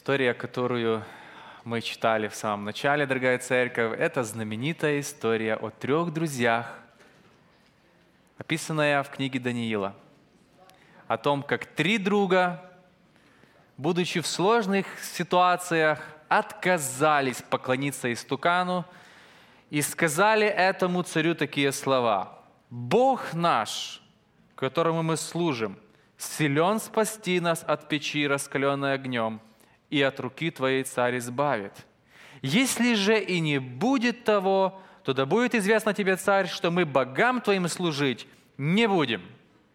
История, которую мы читали в самом начале, дорогая церковь, это знаменитая история о 3 друзьях, описанная в книге Даниила, о том, как 3 друга, будучи в сложных ситуациях, отказались поклониться истукану и сказали этому царю такие слова: «Бог наш, которому мы служим, силен спасти нас от печи, раскаленной огнем, и от руки твоей царь избавит. Если же и не будет того, то да будет известно тебе, царь, что мы богам твоим служить не будем,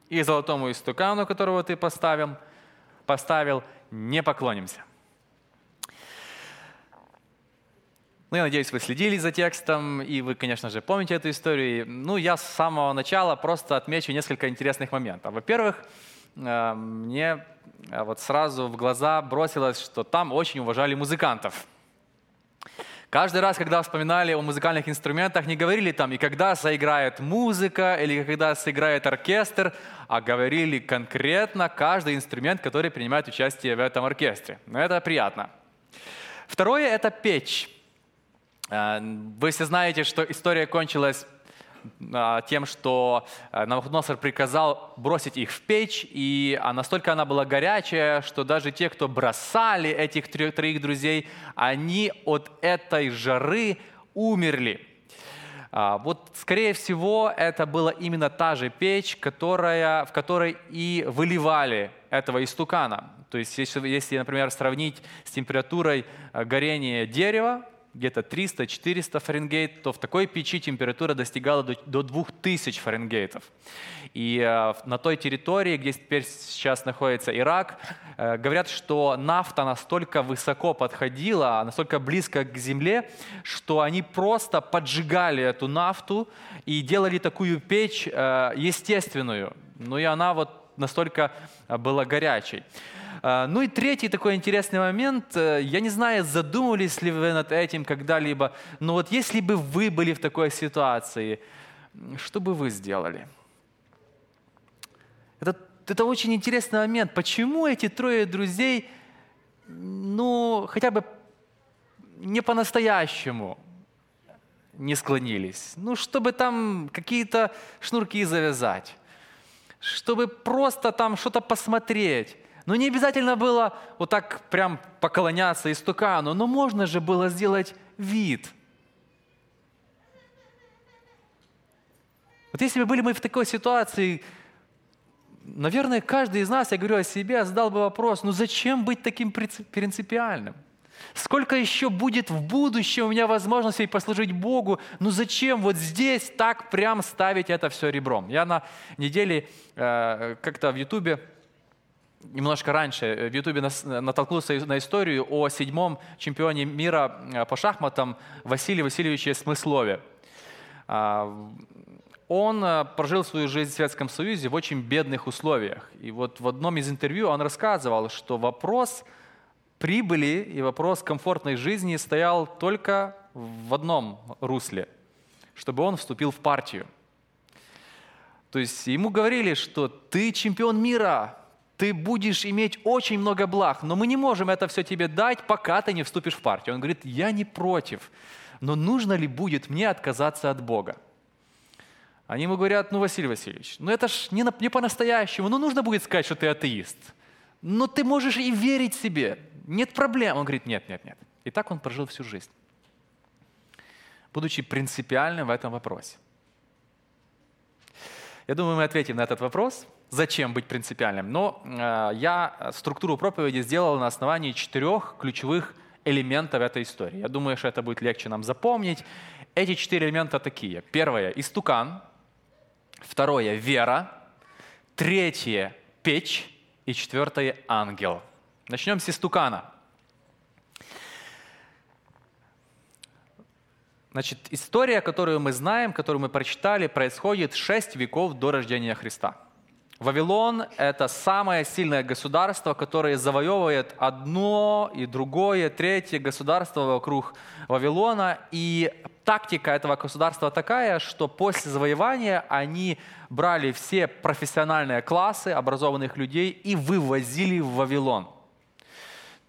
и золотому истукану, которого ты поставил, не поклонимся». Ну, я надеюсь, вы следили за текстом, и вы, конечно же, помните эту историю. Ну, я с самого начала просто отмечу несколько интересных моментов. Во-первых, мне вот сразу в глаза бросилось, что там очень уважали музыкантов. Каждый раз, когда вспоминали о музыкальных инструментах, не говорили там «и когда заиграет музыка» или «когда сыграет оркестр», а говорили конкретно каждый инструмент, который принимает участие в этом оркестре. Но это приятно. Второе – это печь. Вы все знаете, что история кончилась тем, что Навуходоносор приказал бросить их в печь, и настолько она была горячая, что даже те, кто бросали этих 3 друзей, они от этой жары умерли. Вот, скорее всего, это была именно та же печь, в которой и выливали этого истукана. То есть, если, например, сравнить с температурой горения дерева, где-то 300-400 Фаренгейт, то в такой печи температура достигала до 2000 Фаренгейтов. И на той территории, где теперь сейчас находится Ирак, говорят, что нафта настолько высоко подходила, настолько близко к земле, что они просто поджигали эту нафту и делали такую печь естественную. Ну и она вот настолько была горячей. Ну и третий такой интересный момент. Я не знаю, задумывались ли вы над этим когда-либо, но вот если бы вы были в такой ситуации, что бы вы сделали? Это очень интересный момент. Почему эти 3 друзей, хотя бы не по-настоящему не склонились? Чтобы там какие-то шнурки завязать, чтобы просто там что-то посмотреть. Не обязательно было вот так прям поклоняться истукану, но можно же было сделать вид. Вот если бы были мы в такой ситуации, наверное, каждый из нас, я говорю о себе, задал бы вопрос: зачем быть таким принципиальным? Сколько еще будет в будущем у меня возможностей послужить Богу? Зачем вот здесь так прям ставить это все ребром? Я на неделе как-то в Ютубе, немножко раньше, в Ютубе натолкнулся на историю о 7-м чемпионе мира по шахматам Василии Васильевиче Смыслове. Он прожил свою жизнь в Советском Союзе в очень бедных условиях. И вот в одном из интервью он рассказывал, что вопрос прибыли и вопрос комфортной жизни стоял только в одном русле, чтобы он вступил в партию. То есть ему говорили, что ты чемпион мира, ты будешь иметь очень много благ, но мы не можем это все тебе дать, пока ты не вступишь в партию. Он говорит: я не против, но нужно ли будет мне отказаться от Бога? Они ему говорят: Василий Васильевич, это ж не по-настоящему, нужно будет сказать, что ты атеист. Но ты можешь и верить себе, нет проблем. Он говорит: нет. И так он прожил всю жизнь, будучи принципиальным в этом вопросе. Я думаю, мы ответим на этот вопрос, зачем быть принципиальным. Но я структуру проповеди сделал на основании 4 ключевых элементов этой истории. Я думаю, что это будет легче нам запомнить. Эти 4 элемента такие. Первое – истукан. Второе – вера. Третье – печь. И 4-е – ангел. Начнем с истукана. Значит, история, которую мы знаем, которую мы прочитали, происходит 6 веков до рождения Христа. Вавилон – это самое сильное государство, которое завоевывает одно и другое, третье государство вокруг Вавилона. И тактика этого государства такая, что после завоевания они брали все профессиональные классы образованных людей и вывозили в Вавилон.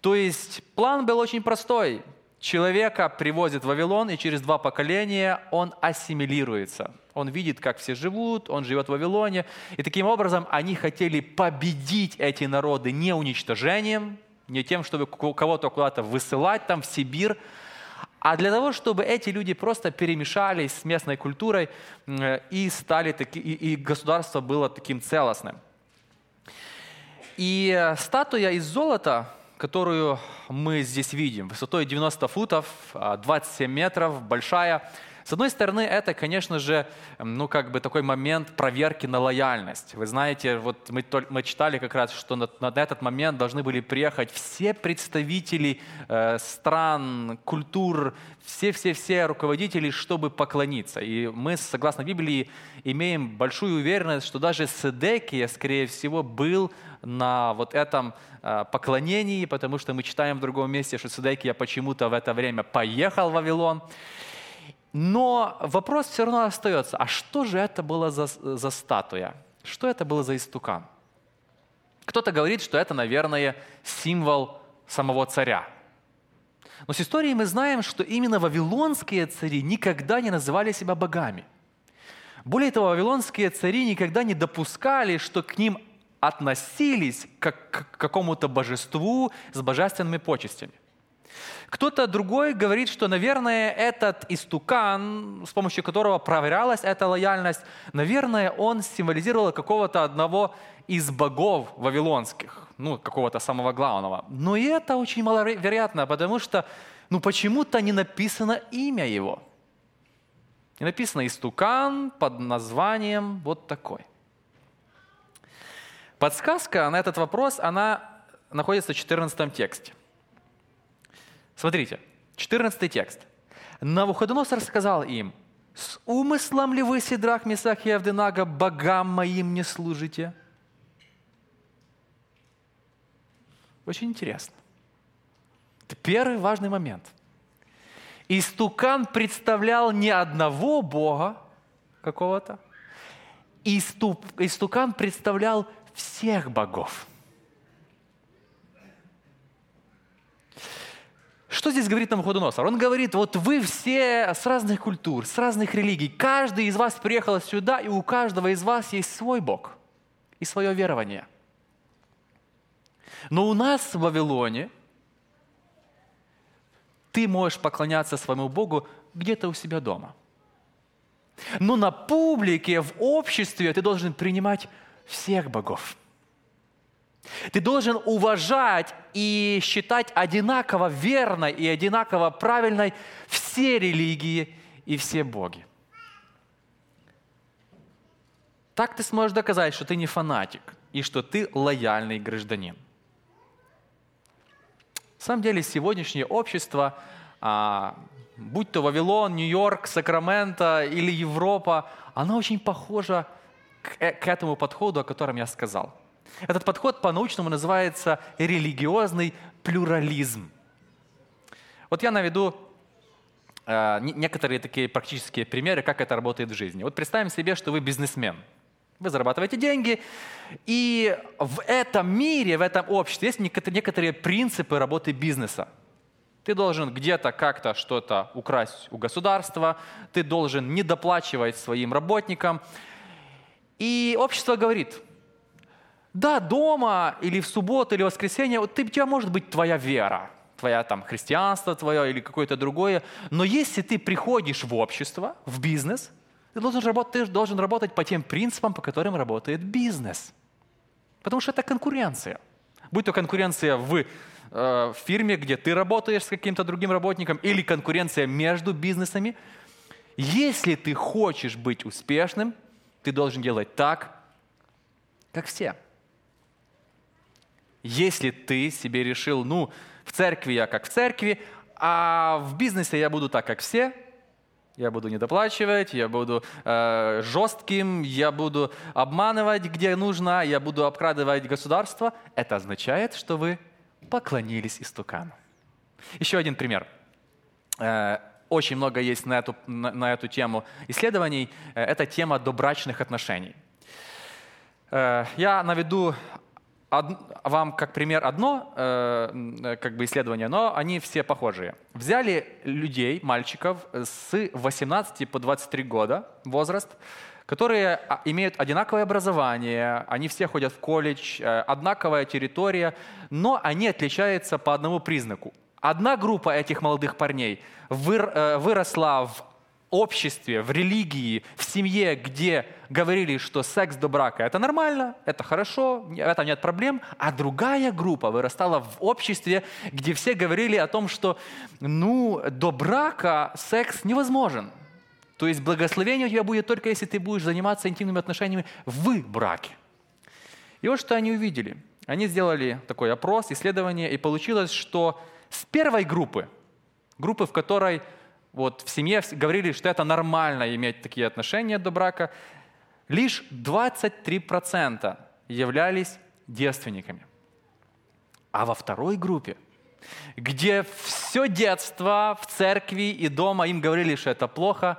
То есть план был очень простой. Человека привозят в Вавилон, и через 2 поколения он ассимилируется. Он видит, как все живут, он живет в Вавилоне. И таким образом они хотели победить эти народы не уничтожением, не тем, чтобы кого-то куда-то высылать там в Сибирь, а для того, чтобы эти люди просто перемешались с местной культурой и стали таки, и государство было таким целостным. И статуя из золота, которую мы здесь видим, высотой 90 футов, 27 метров, большая. С одной стороны, это, конечно же, такой момент проверки на лояльность. Вы знаете, вот мы читали как раз, что на этот момент должны были приехать все представители стран, культур, все руководители, чтобы поклониться. И мы, согласно Библии, имеем большую уверенность, что даже Седекия, скорее всего, был на вот этом поклонении, потому что мы читаем в другом месте, что Седекия почему-то в это время поехал в Вавилон. Но вопрос все равно остается, а что же это было за статуя? Что это было за истукан? Кто-то говорит, что это, наверное, символ самого царя. Но с истории мы знаем, что именно вавилонские цари никогда не называли себя богами. Более того, вавилонские цари никогда не допускали, что к ним относились как к какому-то божеству с божественными почестями. Кто-то другой говорит, что, наверное, этот истукан, с помощью которого проверялась эта лояльность, наверное, он символизировал какого-то одного из богов вавилонских, какого-то самого главного. Но и это очень маловероятно, потому что, почему-то не написано имя его. Не написано истукан под названием вот такой. Подсказка на этот вопрос, она находится в 14 тексте. Смотрите, 14 текст. «Навуходоносор сказал им: с умыслом ли вы, Седрах, Мисах и Авденаго, богам моим не служите?» Очень интересно. Это первый важный момент. Истукан представлял не одного бога какого-то, истукан представлял всех богов. Что здесь говорит Навуходоносор? Он говорит, вот вы все с разных культур, с разных религий, каждый из вас приехал сюда, и у каждого из вас есть свой Бог и свое верование. Но у нас в Вавилоне ты можешь поклоняться своему Богу где-то у себя дома. Но на публике, в обществе ты должен принимать всех богов. Ты должен уважать и считать одинаково верной и одинаково правильной все религии и все боги. Так ты сможешь доказать, что ты не фанатик и что ты лояльный гражданин. На самом деле сегодняшнее общество, будь то Вавилон, Нью-Йорк, Сакраменто или Европа, оно очень похоже к этому подходу, о котором я сказал. Этот подход по-научному называется религиозный плюрализм. Вот я наведу некоторые такие практические примеры, как это работает в жизни. Вот представим себе, что вы бизнесмен. Вы зарабатываете деньги, и в этом мире, в этом обществе есть некоторые принципы работы бизнеса. Ты должен где-то как-то что-то украсть у государства, ты должен недоплачивать своим работникам. И общество говорит: да, дома или в субботу, или в воскресенье, у тебя может быть твоя вера, твоя христианство твое или какое-то другое, но если ты приходишь в общество, в бизнес, ты должен работать по тем принципам, по которым работает бизнес. Потому что это конкуренция. Будь то конкуренция в фирме, где ты работаешь с каким-то другим работником, или конкуренция между бизнесами. Если ты хочешь быть успешным, ты должен делать так, как все. Если ты себе решил, в церкви я как в церкви, а в бизнесе я буду так, как все, я буду недоплачивать, я буду жестким, я буду обманывать, где нужно, я буду обкрадывать государство, это означает, что вы поклонились истукану. Еще один пример. Очень много есть на эту тему исследований. Это тема добрачных отношений. Я наведу вам как пример одно исследование, но они все похожие. Взяли людей, мальчиков с 18 по 23 года возраст, которые имеют одинаковое образование, они все ходят в колледж, одинаковая территория, но они отличаются по одному признаку. Одна группа этих молодых парней выросла в обществе, в религии, в семье, где говорили, что секс до брака – это нормально, это хорошо, в этом нет проблем, а другая группа вырастала в обществе, где все говорили о том, что до брака секс невозможен. То есть благословение у тебя будет только если ты будешь заниматься интимными отношениями в браке. И вот что они увидели. Они сделали такой опрос, исследование, и получилось, что с первой группы, в которой в семье говорили, что это нормально иметь такие отношения до брака, лишь 23% являлись девственниками. А во второй группе, где все детство в церкви и дома им говорили, что это плохо,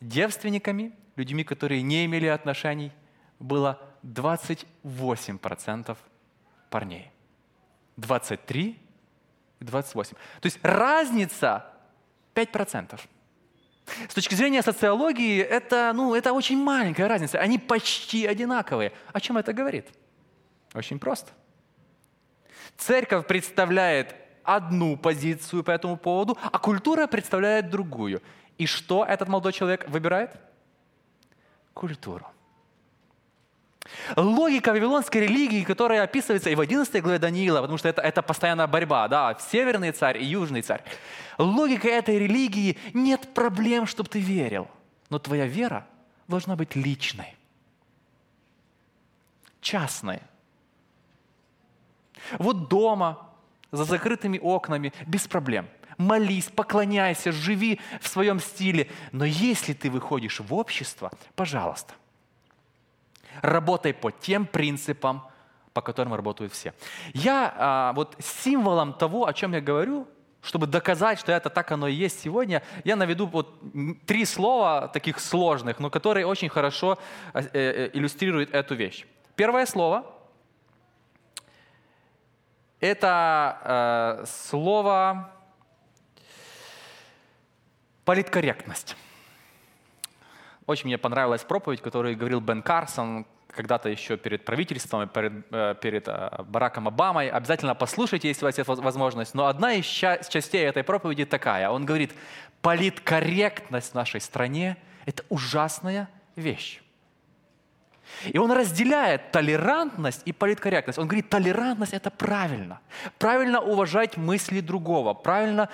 девственниками, людьми, которые не имели отношений, было 28% парней. 23 и 28. То есть разница 5%. С точки зрения социологии, это очень маленькая разница. Они почти одинаковые. О чем это говорит? Очень просто. Церковь представляет одну позицию по этому поводу, а культура представляет другую. И что этот молодой человек выбирает? Культуру. Логика вавилонской религии, которая описывается и в 11 главе Даниила, потому что это постоянная борьба, северный царь и южный царь. Логика этой религии: нет проблем, чтобы ты верил, но твоя вера должна быть личной, частной. Вот дома, за закрытыми окнами, без проблем. Молись, поклоняйся, живи в своем стиле. Но если ты выходишь в общество, пожалуйста, работай по тем принципам, по которым работают все. Я символом того, о чем я говорю, чтобы доказать, что это так оно и есть сегодня, я наведу 3 слова таких сложных, но которые очень хорошо иллюстрируют эту вещь. Первое слово – это слово «политкорректность». Очень мне понравилась проповедь, которую говорил Бен Карсон когда-то еще перед правительством, перед Бараком Обамой. Обязательно послушайте, если у вас есть возможность. Но одна из частей этой проповеди такая. Он говорит: политкорректность в нашей стране – это ужасная вещь. И он разделяет толерантность и политкорректность. Он говорит: толерантность – это правильно. Правильно уважать мысли другого. Правильно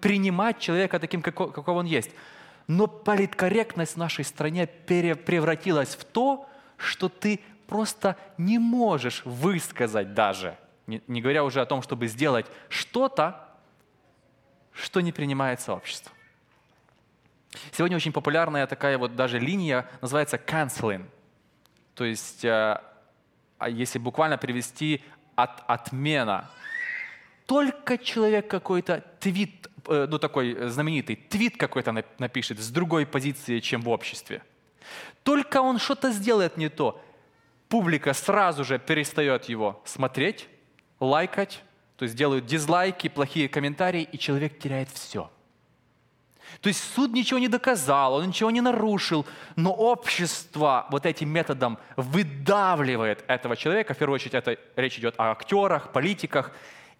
принимать человека таким, какого он есть. Но политкорректность в нашей стране превратилась в то, что ты просто не можешь высказать даже, не говоря уже о том, чтобы сделать что-то, что не принимается обществом. Сегодня очень популярная такая даже линия называется canceling. То есть, если буквально перевести от «отмена». Только человек какой-то твит, такой знаменитый твит какой-то напишет с другой позиции, чем в обществе. Только он что-то сделает не то, публика сразу же перестает его смотреть, лайкать, то есть делают дизлайки, плохие комментарии, и человек теряет все. То есть суд ничего не доказал, он ничего не нарушил, но общество этим методом выдавливает этого человека. В первую очередь речь идет о актерах, политиках,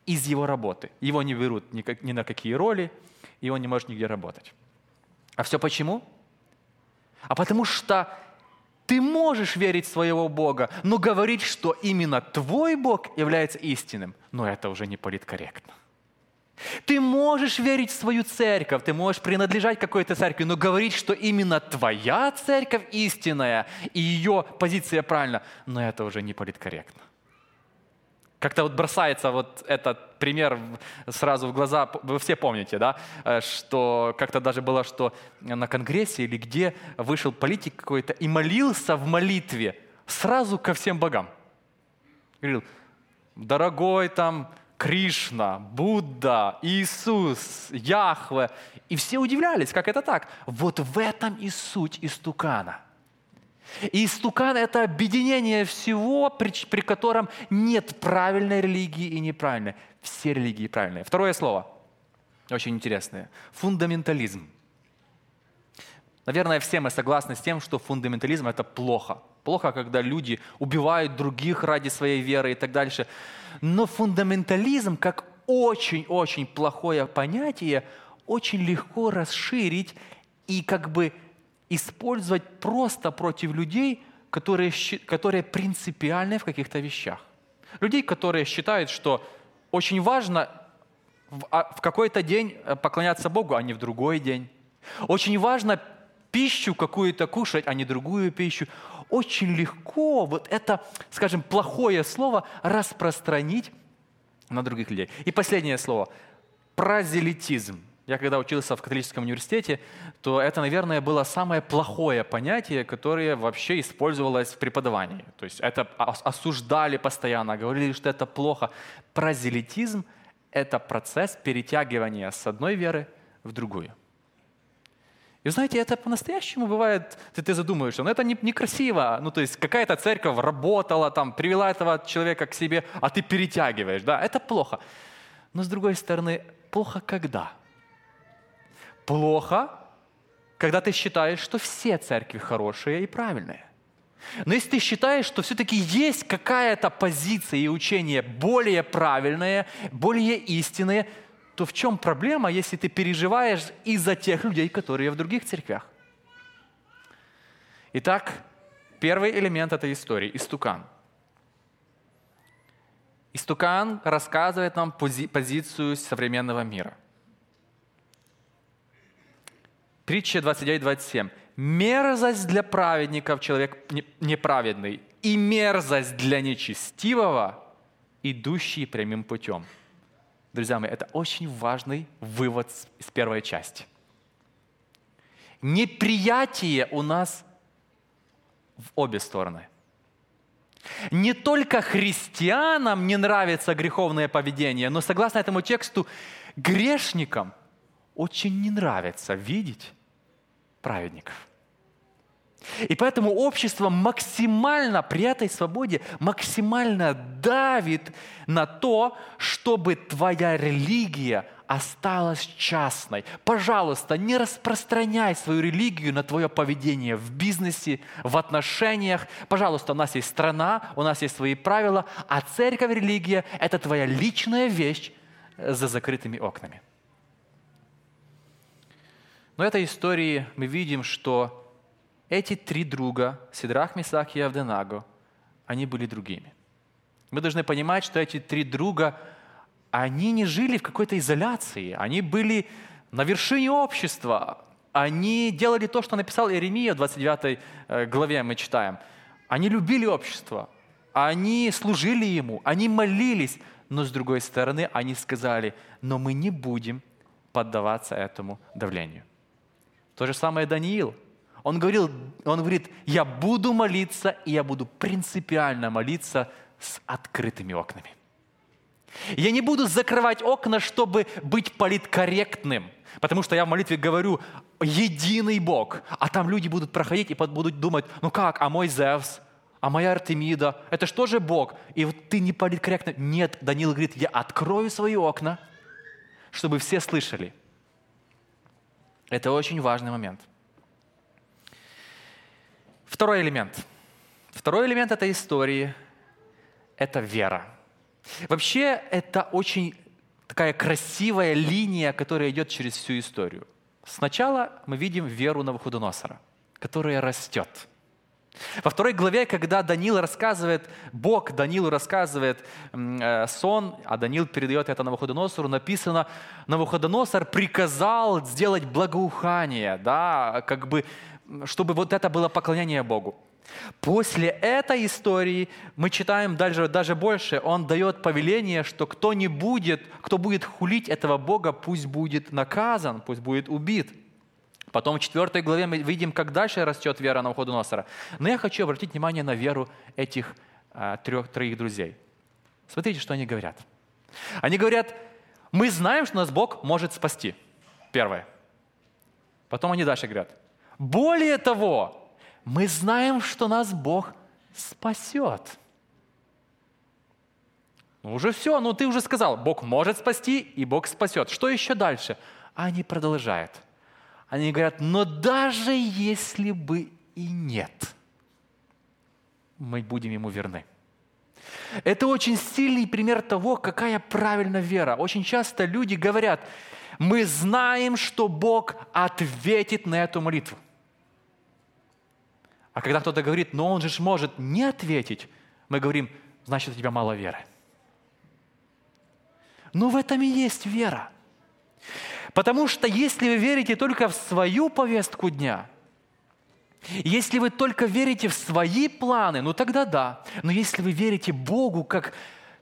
из его работы. Его не берут ни на какие роли, и он не может нигде работать. А все почему? А потому что ты можешь верить в своего Бога, но говорить, что именно твой Бог является истинным, но это уже не политкорректно. Ты можешь верить в свою церковь, ты можешь принадлежать какой-то церкви, но говорить, что именно твоя церковь истинная и ее позиция правильна, но это уже не политкорректно. Как-то бросается этот пример сразу в глаза. Вы все помните, что как-то даже было, что на конгрессе или где вышел политик какой-то и молился в молитве сразу ко всем богам. Говорил: дорогой Кришна, Будда, Иисус, Яхве. И все удивлялись, как это так. Вот в этом и суть истукана. И истукан – это объединение всего, при котором нет правильной религии и неправильной. Все религии правильные. Второе слово, очень интересное – фундаментализм. Наверное, все мы согласны с тем, что фундаментализм – это плохо. Плохо, когда люди убивают других ради своей веры и так дальше. Но фундаментализм, как очень-очень плохое понятие, очень легко расширить и как бы использовать просто против людей, которые принципиальны в каких-то вещах. Людей, которые считают, что очень важно в какой-то день поклоняться Богу, а не в другой день. Очень важно пищу какую-то кушать, а не другую пищу. Очень легко вот это, скажем, плохое слово распространить на других людей. И последнее слово – прозелитизм. Я когда учился в католическом университете, то это, наверное, было самое плохое понятие, которое вообще использовалось в преподавании. То есть это осуждали постоянно, говорили, что это плохо. Прозелитизм – это процесс перетягивания с одной веры в другую. И знаете, это по-настоящему бывает, ты задумываешься, но это некрасиво. То есть какая-то церковь работала, привела этого человека к себе, а ты перетягиваешь. Да? Это плохо. Но с другой стороны, плохо когда? Плохо, когда ты считаешь, что все церкви хорошие и правильные. Но если ты считаешь, что все-таки есть какая-то позиция и учение более правильное, более истинное, то в чем проблема, если ты переживаешь из-за тех людей, которые в других церквях? Итак, первый элемент этой истории – истукан. Истукан рассказывает нам позицию современного мира. Притча 29:27. «Мерзость для праведников человек неправедный, и мерзость для нечестивого, идущий прямым путем». Друзья мои, это очень важный вывод из первой части. Неприятие у нас в обе стороны. Не только христианам не нравится греховное поведение, но, согласно этому тексту, грешникам очень не нравится видеть праведников. И поэтому общество максимально при этой свободе максимально давит на то, чтобы твоя религия осталась частной. Пожалуйста, не распространяй свою религию на твое поведение в бизнесе, в отношениях. Пожалуйста, у нас есть страна, у нас есть свои правила, а церковь, религия – это твоя личная вещь за закрытыми окнами. Но в этой истории мы видим, что эти три друга, Седрах, Мисах и Авденаго, они были другими. Мы должны понимать, что эти три друга, они не жили в какой-то изоляции, они были на вершине общества, они делали то, что написал Иеремия в 29 главе, мы читаем. Они любили общество, они служили ему, они молились, но с другой стороны они сказали, но мы не будем поддаваться этому давлению. То же самое Даниил. Он говорит, я буду молиться, и я буду принципиально молиться с открытыми окнами. Я не буду закрывать окна, чтобы быть политкорректным, потому что я в молитве говорю «Единый Бог», а там люди будут проходить и будут думать, ну как, а мой Зевс, а моя Артемида, это что же Бог? И вот ты не политкорректный. Нет, Даниил говорит, я открою свои окна, чтобы все слышали. Это очень важный момент. Второй элемент. Второй элемент этой истории – это вера. Вообще, это очень такая красивая линия, которая идет через всю историю. Сначала мы видим веру Навуходоносора, которая растет. Во второй главе, когда Бог Даниилу рассказывает сон, а Даниил передает это Навуходоносору, написано, Навуходоносор приказал сделать благоухание, чтобы вот это было поклонение Богу. После этой истории мы читаем даже больше. Он дает повеление, что кто будет хулить этого Бога, пусть будет наказан, пусть будет убит. Потом в 4 главе мы видим, как дальше растет вера Навуходоносора. Но я хочу обратить внимание на веру этих троих друзей. Смотрите, что они говорят. Они говорят, мы знаем, что нас Бог может спасти. Первое. Потом они дальше говорят, более того, мы знаем, что нас Бог спасет. Ну уже все, ну ты уже сказал, Бог может спасти, и Бог спасет. Что еще дальше? А они продолжают. Они говорят, но даже если бы и нет, мы будем Ему верны. Это очень сильный пример того, какая правильная вера. Очень часто люди говорят, мы знаем, что Бог ответит на эту молитву. А когда кто-то говорит, но Он же может не ответить, мы говорим, значит, у тебя мало веры. Но в этом и есть вера. Потому что если вы верите только в свою повестку дня, если вы только верите в свои планы, ну тогда да. Но если вы верите Богу как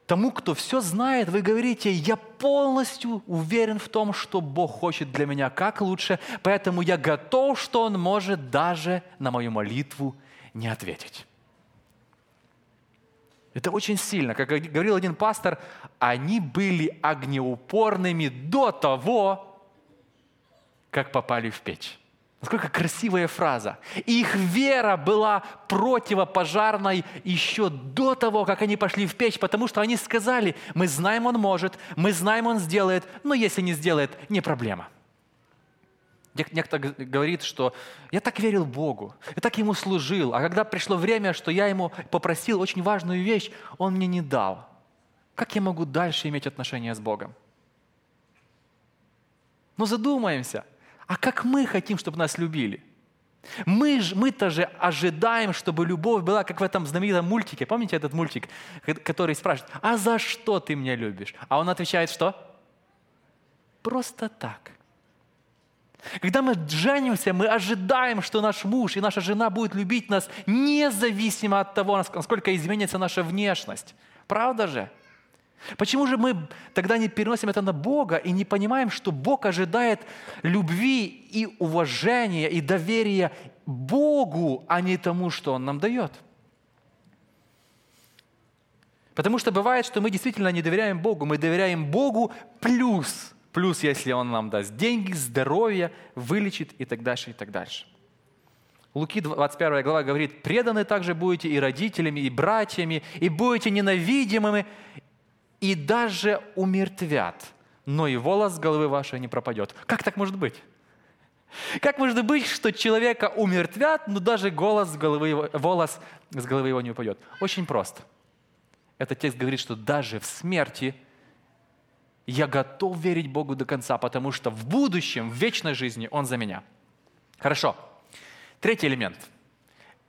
тому, кто все знает, вы говорите, я полностью уверен в том, что Бог хочет для меня как лучше, поэтому я готов, что Он может даже на мою молитву не ответить. Это очень сильно. Как говорил один пастор, они были огнеупорными до того, как попали в печь. Насколько красивая фраза. Их вера была противопожарной еще до того, как они пошли в печь, потому что они сказали, мы знаем, Он может, мы знаем, Он сделает, но если не сделает, не проблема. Некто говорит, что я так верил Богу, я так Ему служил, а когда пришло время, что я Ему попросил очень важную вещь, Он мне не дал. Как я могу дальше иметь отношения с Богом? Но задумаемся, а как мы хотим, чтобы нас любили? Мы-то же ожидаем, чтобы любовь была, как в этом знаменитом мультике. Помните этот мультик, который спрашивает, а за что ты меня любишь? А он отвечает, что? Просто так. Когда мы женимся, мы ожидаем, что наш муж и наша жена будут любить нас независимо от того, насколько изменится наша внешность. Правда же? Почему же мы тогда не переносим это на Бога и не понимаем, что Бог ожидает любви и уважения, и доверия Богу, а не тому, что Он нам дает? Потому что бывает, что мы действительно не доверяем Богу. Мы доверяем Богу плюс, если Он нам даст деньги, здоровье, вылечит и так дальше, и так дальше. Луки 21 глава говорит, «Преданы также будете и родителями, и братьями, и будете ненавидимыми, и даже умертвят, но и волос с головы вашей не пропадет». Как так может быть? Как может быть, что человека умертвят, но даже волос с головы его не упадет? Очень просто. Этот текст говорит, что даже в смерти я готов верить Богу до конца, потому что в будущем, в вечной жизни Он за меня. Хорошо. Третий элемент.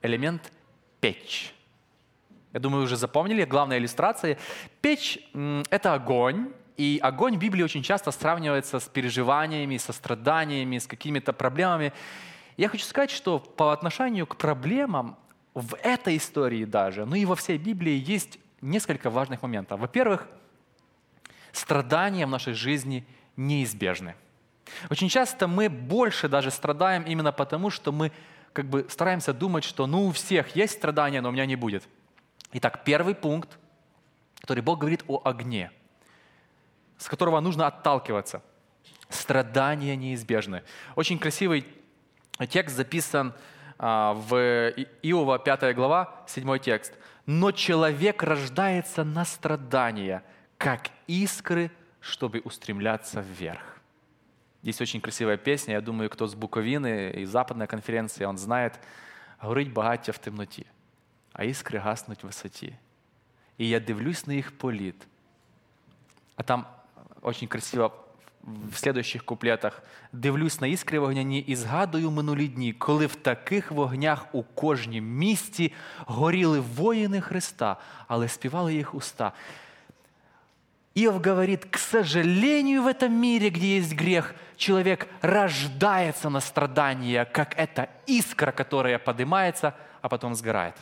Элемент печь. Я думаю, вы уже запомнили, главная иллюстрация. Печь – это огонь, и огонь в Библии очень часто сравнивается с переживаниями, со страданиями, с какими-то проблемами. Я хочу сказать, что по отношению к проблемам в этой истории даже, ну и во всей Библии есть несколько важных моментов. Во-первых, страдания в нашей жизни неизбежны. Очень часто мы больше даже страдаем именно потому, что мы как бы стараемся думать, что ну у всех есть страдания, но у меня не будет. Итак, первый пункт, который Бог говорит о огне, с которого нужно отталкиваться. Страдания неизбежны. Очень красивый текст записан в Иова 5 глава, 7 текст. «Но человек рождается на страдания, как искры, чтобы устремляться вверх». Здесь очень красивая песня. Я думаю, кто с Буковины и западной конференции, он знает «Горить багаття в темноті, а искры гаснуть в высоте. И я дивлюсь на их полит». А там очень красиво в следующих куплетах «Дивлюсь на іскри вогняні і згадую минулі дні, коли в таких вогнях у кожнім місті горіли воїни Христа, але співали їх уста». Иов говорит, к сожалению, в этом мире, где есть грех, человек рождается на страдания, как эта искра, которая поднимается, а потом сгорает.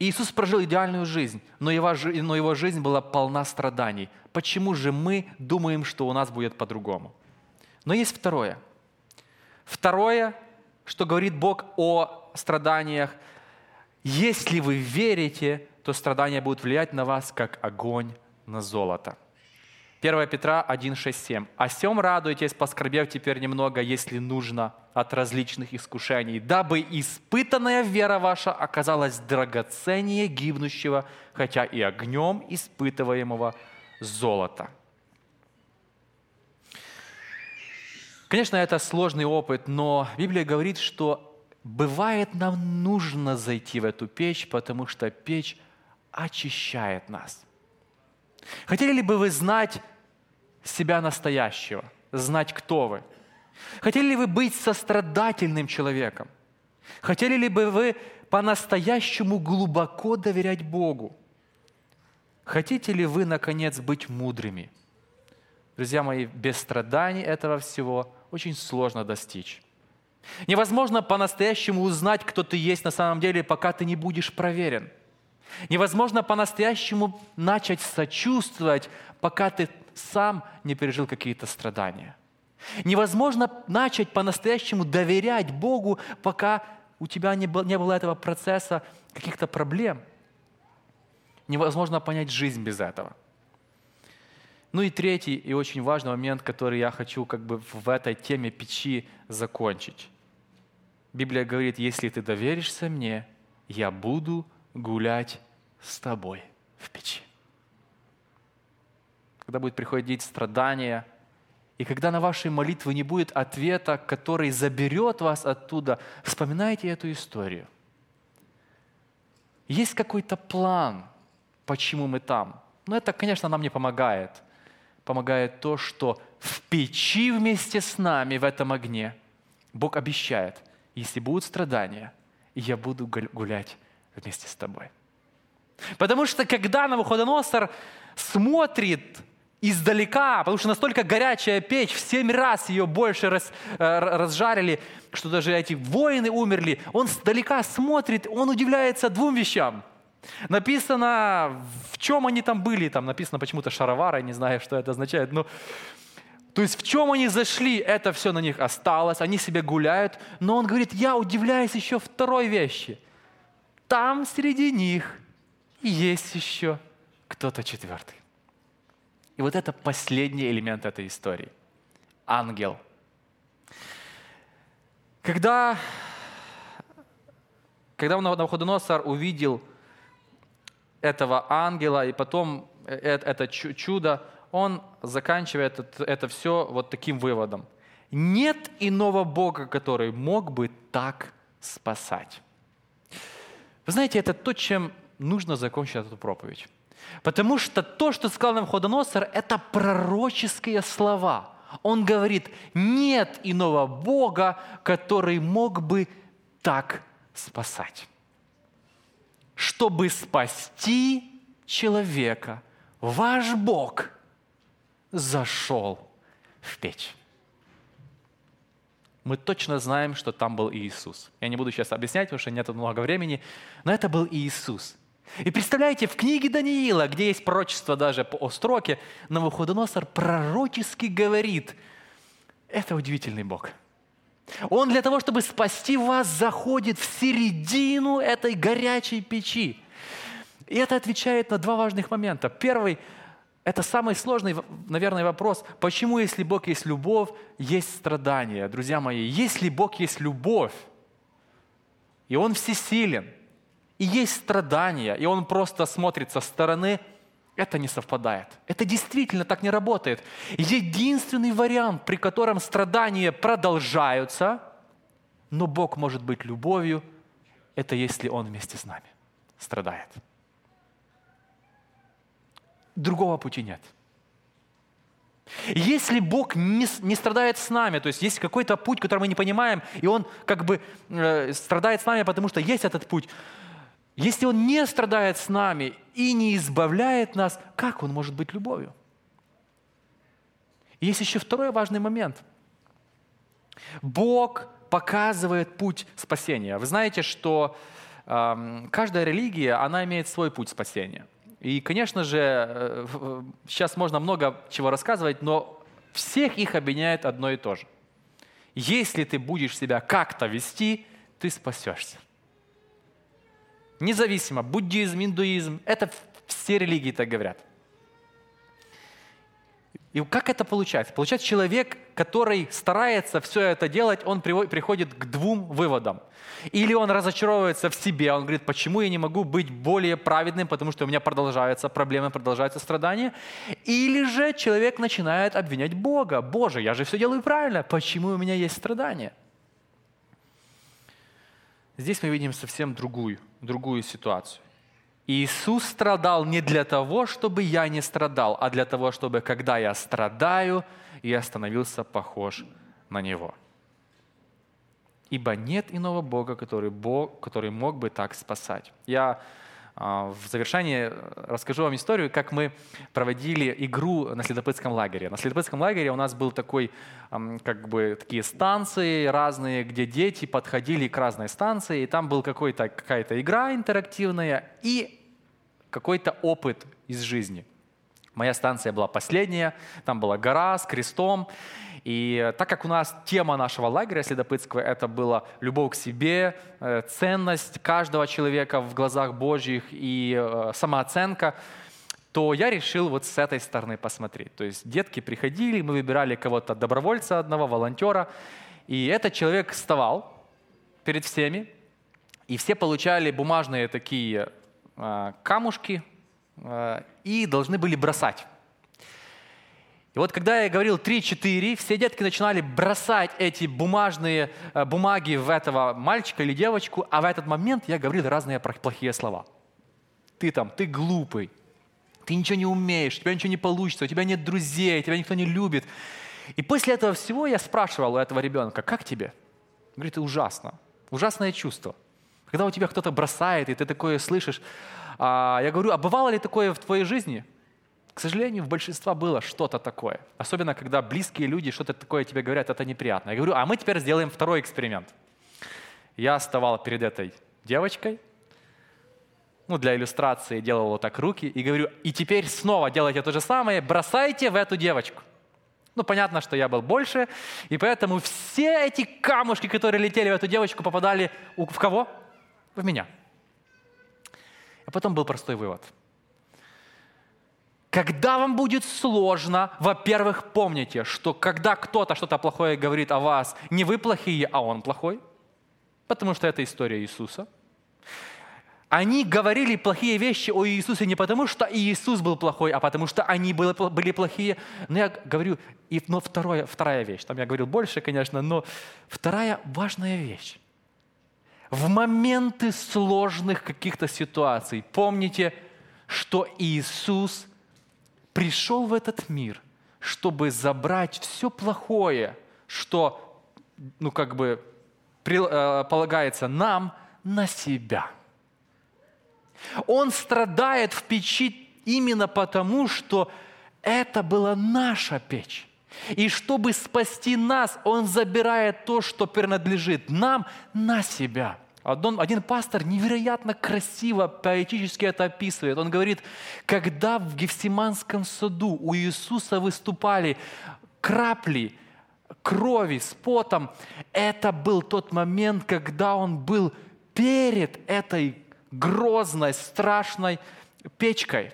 Иисус прожил идеальную жизнь, но его жизнь была полна страданий. Почему же мы думаем, что у нас будет по-другому? Но есть второе. Второе, что говорит Бог о страданиях. Если вы верите, то страдания будут влиять на вас, как огонь на золото. 1 Петра 1, 6, 7. «О сем радуйтесь, поскорбев теперь немного, если нужно, от различных искушений, дабы испытанная вера ваша оказалась драгоценнее гибнущего, хотя и огнем испытываемого золота». Конечно, это сложный опыт, но Библия говорит, что бывает нам нужно зайти в эту печь, потому что печь очищает нас. Хотели ли бы вы знать себя настоящего, знать, кто вы? Хотели ли вы быть сострадательным человеком? Хотели ли бы вы по-настоящему глубоко доверять Богу? Хотите ли вы, наконец, быть мудрыми? Друзья мои, без страданий этого всего очень сложно достичь. Невозможно по-настоящему узнать, кто ты есть на самом деле, пока ты не будешь проверен. Невозможно по-настоящему начать сочувствовать, пока ты сам не пережил какие-то страдания. Невозможно начать по-настоящему доверять Богу, пока у тебя не было этого процесса каких-то проблем. Невозможно понять жизнь без этого. Ну и третий и очень важный момент, который я хочу как бы в этой теме печи закончить. Библия говорит: если ты доверишься мне, я буду гулять с тобой в печи. Когда будет приходить страдание, и когда на ваши молитвы не будет ответа, который заберет вас оттуда, вспоминайте эту историю. Есть какой-то план, почему мы там. Но это, конечно, нам не помогает. Помогает то, что в печи вместе с нами в этом огне Бог обещает: если будут страдания, я буду гулять вместе с тобой. Потому что когда Навуходоносор смотрит издалека, потому что настолько горячая печь, в 7 раз ее больше разжарили, что даже эти воины умерли, он сдалека смотрит, он удивляется 2 вещам. Написано, в чем они там были, там написано почему-то шаровары, не знаю, что это означает, но то есть в чем они зашли, это все на них осталось, они себе гуляют, но он говорит: я удивляюсь еще 2 вещи. Там среди них есть еще кто-то 4. И вот это последний элемент этой истории. Ангел. Когда Навуходоносор увидел этого ангела и потом это чудо, он заканчивает это все вот таким выводом: нет иного Бога, который мог бы так спасать. Вы знаете, это то, чем нужно закончить эту проповедь. Потому что то, что сказал Навуходоносор, это пророческие слова. Он говорит: нет иного Бога, который мог бы так спасать. Чтобы спасти человека, ваш Бог зашел в печь. Мы точно знаем, что там был Иисус. Я не буду сейчас объяснять, потому что нет много времени, но это был Иисус. И представляете, в книге Даниила, где есть пророчество даже по строке, Навуходоносор пророчески говорит: это удивительный Бог. Он для того, чтобы спасти вас, заходит в середину этой горячей печи. И это отвечает на 2 важных момента. Первый – это самый сложный, наверное, вопрос. Почему, если Бог есть любовь, есть страдания? Друзья мои, если Бог есть любовь, и Он всесилен, и есть страдания, и Он просто смотрит со стороны, это не совпадает. Это действительно так не работает. Единственный вариант, при котором страдания продолжаются, но Бог может быть любовью, это если Он вместе с нами страдает. Другого пути нет. Если Бог не страдает с нами, то есть есть какой-то путь, который мы не понимаем, и Он как бы страдает с нами, потому что есть этот путь. Если Он не страдает с нами и не избавляет нас, как Он может быть любовью? И есть еще 2 важный момент. Бог показывает путь спасения. Вы знаете, что каждая религия, она имеет свой путь спасения. И, конечно же, сейчас можно много чего рассказывать, но всех их объединяет одно и то же. Если ты будешь себя как-то вести, ты спасешься. Независимо, буддизм, индуизм, это все религии так говорят. И как это получается? Получается, человек, который старается все это делать, он приходит к двум выводам. Или он разочаровывается в себе, он говорит, почему я не могу быть более праведным, потому что у меня продолжаются проблемы, продолжаются страдания. Или же человек начинает обвинять Бога. Боже, я же все делаю правильно, почему у меня есть страдания? Здесь мы видим совсем другую ситуацию. Иисус страдал не для того, чтобы я не страдал, а для того, чтобы, когда я страдаю, я становился похож на Него. Ибо нет иного Бога, который мог бы так спасать. Я в завершении расскажу вам историю, как мы проводили игру на следопытском лагере. На следопытском лагере у нас был такие станции разные, где дети подходили к разной станции, и там была какая-то игра интерактивная и какой-то опыт из жизни. Моя станция была последняя, там была гора с крестом. И так как у нас тема нашего лагеря следопытского — это была любовь к себе, ценность каждого человека в глазах Божьих и самооценка, то я решил вот с этой стороны посмотреть. То есть детки приходили, мы выбирали кого-то, добровольца одного, волонтера, и этот человек вставал перед всеми, и все получали бумажные такие камушки и должны были бросать. И вот когда я говорил 3-4, все детки начинали бросать эти бумаги в этого мальчика или девочку, а в этот момент я говорил разные плохие слова. Ты глупый, ты ничего не умеешь, у тебя ничего не получится, у тебя нет друзей, тебя никто не любит. И после этого всего я спрашивал у этого ребенка, как тебе? Он говорит, ужасно, ужасное чувство. Когда у тебя кто-то бросает, и ты такое слышишь, я говорю, а бывало ли такое в твоей жизни? К сожалению, в большинстве было что-то такое. Особенно, когда близкие люди что-то такое тебе говорят, это неприятно. Я говорю, а мы теперь сделаем второй эксперимент. Я вставал перед этой девочкой, для иллюстрации делал вот так руки, и говорю, и теперь снова делайте то же самое, бросайте в эту девочку. Понятно, что я был больше, и поэтому все эти камушки, которые летели в эту девочку, попадали в кого? В меня. А потом был простой вывод. Когда вам будет сложно, во-первых, помните, что когда кто-то что-то плохое говорит о вас, не вы плохие, а он плохой, потому что это история Иисуса. Они говорили плохие вещи о Иисусе не потому, что Иисус был плохой, а потому что они были плохие. Но я говорю, вторая вещь, там я говорил больше, конечно, но вторая важная вещь. В моменты сложных каких-то ситуаций помните, что Иисус пришел в этот мир, чтобы забрать все плохое, что полагается нам, на себя. Он страдает в печи именно потому, что это была наша печь. И чтобы спасти нас, Он забирает то, что принадлежит нам, на себя. Один пастор невероятно красиво, поэтически это описывает. Он говорит, когда в Гефсиманском саду у Иисуса выступали капли крови с потом, это был тот момент, когда Он был перед этой грозной, страшной печкой.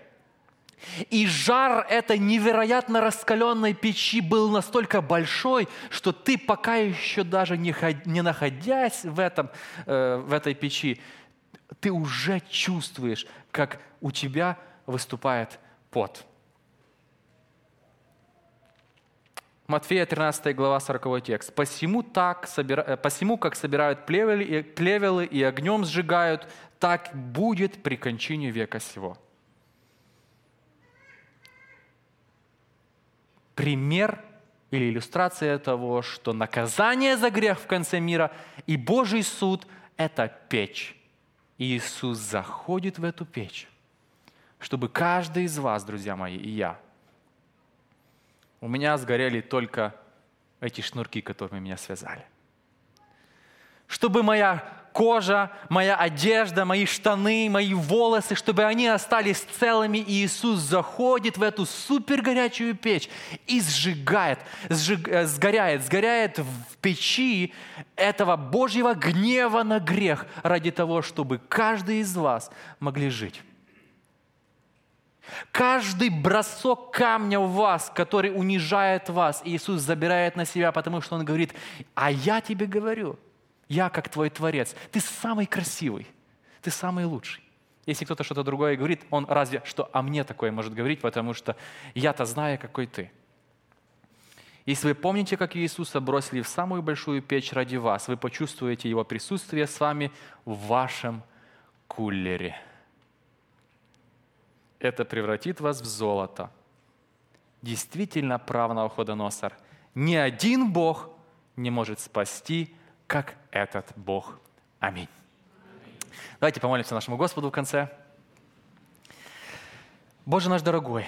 И жар этой невероятно раскаленной печи был настолько большой, что ты, пока еще даже не находясь в этой печи, ты уже чувствуешь, как у тебя выступает пот. Матфея 13 глава 40 текст. «Посему, как собирают плевелы и огнем сжигают, так будет при кончине века сего». Пример или иллюстрация того, что наказание за грех в конце мира и Божий суд – это печь. И Иисус заходит в эту печь, чтобы каждый из вас, друзья мои, и я. У меня сгорели только эти шнурки, которыми меня связали. Чтобы моя кожа, моя одежда, мои штаны, мои волосы, чтобы они остались целыми. И Иисус заходит в эту супергорячую печь и сгорает в печи этого Божьего гнева на грех ради того, чтобы каждый из вас могли жить. Каждый бросок камня в вас, который унижает вас, Иисус забирает на себя, потому что Он говорит: а я тебе говорю, я как твой Творец, ты самый красивый, ты самый лучший. Если кто-то что-то другое говорит, он разве что о мне такое может говорить, потому что я-то знаю, какой ты. Если вы помните, как Иисуса бросили в самую большую печь ради вас, вы почувствуете Его присутствие с вами в вашем кулере. Это превратит вас в золото. Действительно прав Навуходоносор. Ни один Бог не может спасти, как этот Бог. Аминь. Давайте помолимся нашему Господу в конце. Боже наш дорогой,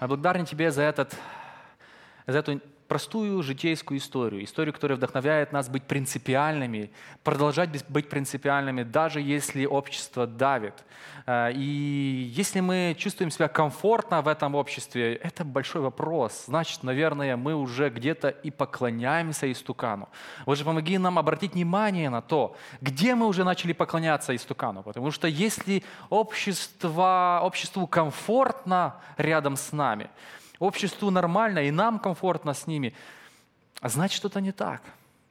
мы благодарны Тебе за эту простую житейскую историю, которая вдохновляет нас быть принципиальными, продолжать быть принципиальными, даже если общество давит. И если мы чувствуем себя комфортно в этом обществе, это большой вопрос. Значит, наверное, мы уже где-то и поклоняемся истукану. Вот же помоги нам обратить внимание на то, где мы уже начали поклоняться истукану. Потому что если обществу комфортно рядом с нами, обществу нормально, и нам комфортно с ними, а значит, что-то не так.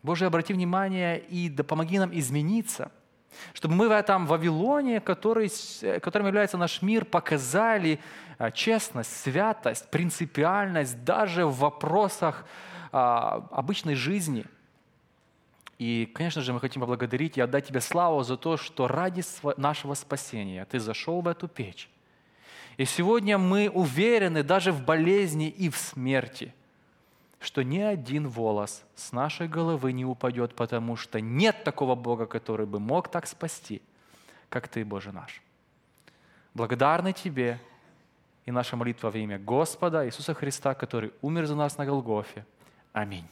Боже, обрати внимание и да помоги нам измениться, чтобы мы в этом Вавилоне, которым является наш мир, показали честность, святость, принципиальность даже в вопросах обычной жизни. И, конечно же, мы хотим поблагодарить и отдать Тебе славу за то, что ради нашего спасения Ты зашел в эту печь. И сегодня мы уверены даже в болезни и в смерти, что ни один волос с нашей головы не упадет, потому что нет такого Бога, который бы мог так спасти, как Ты, Боже наш. Благодарны Тебе и наша молитва во имя Господа Иисуса Христа, который умер за нас на Голгофе. Аминь.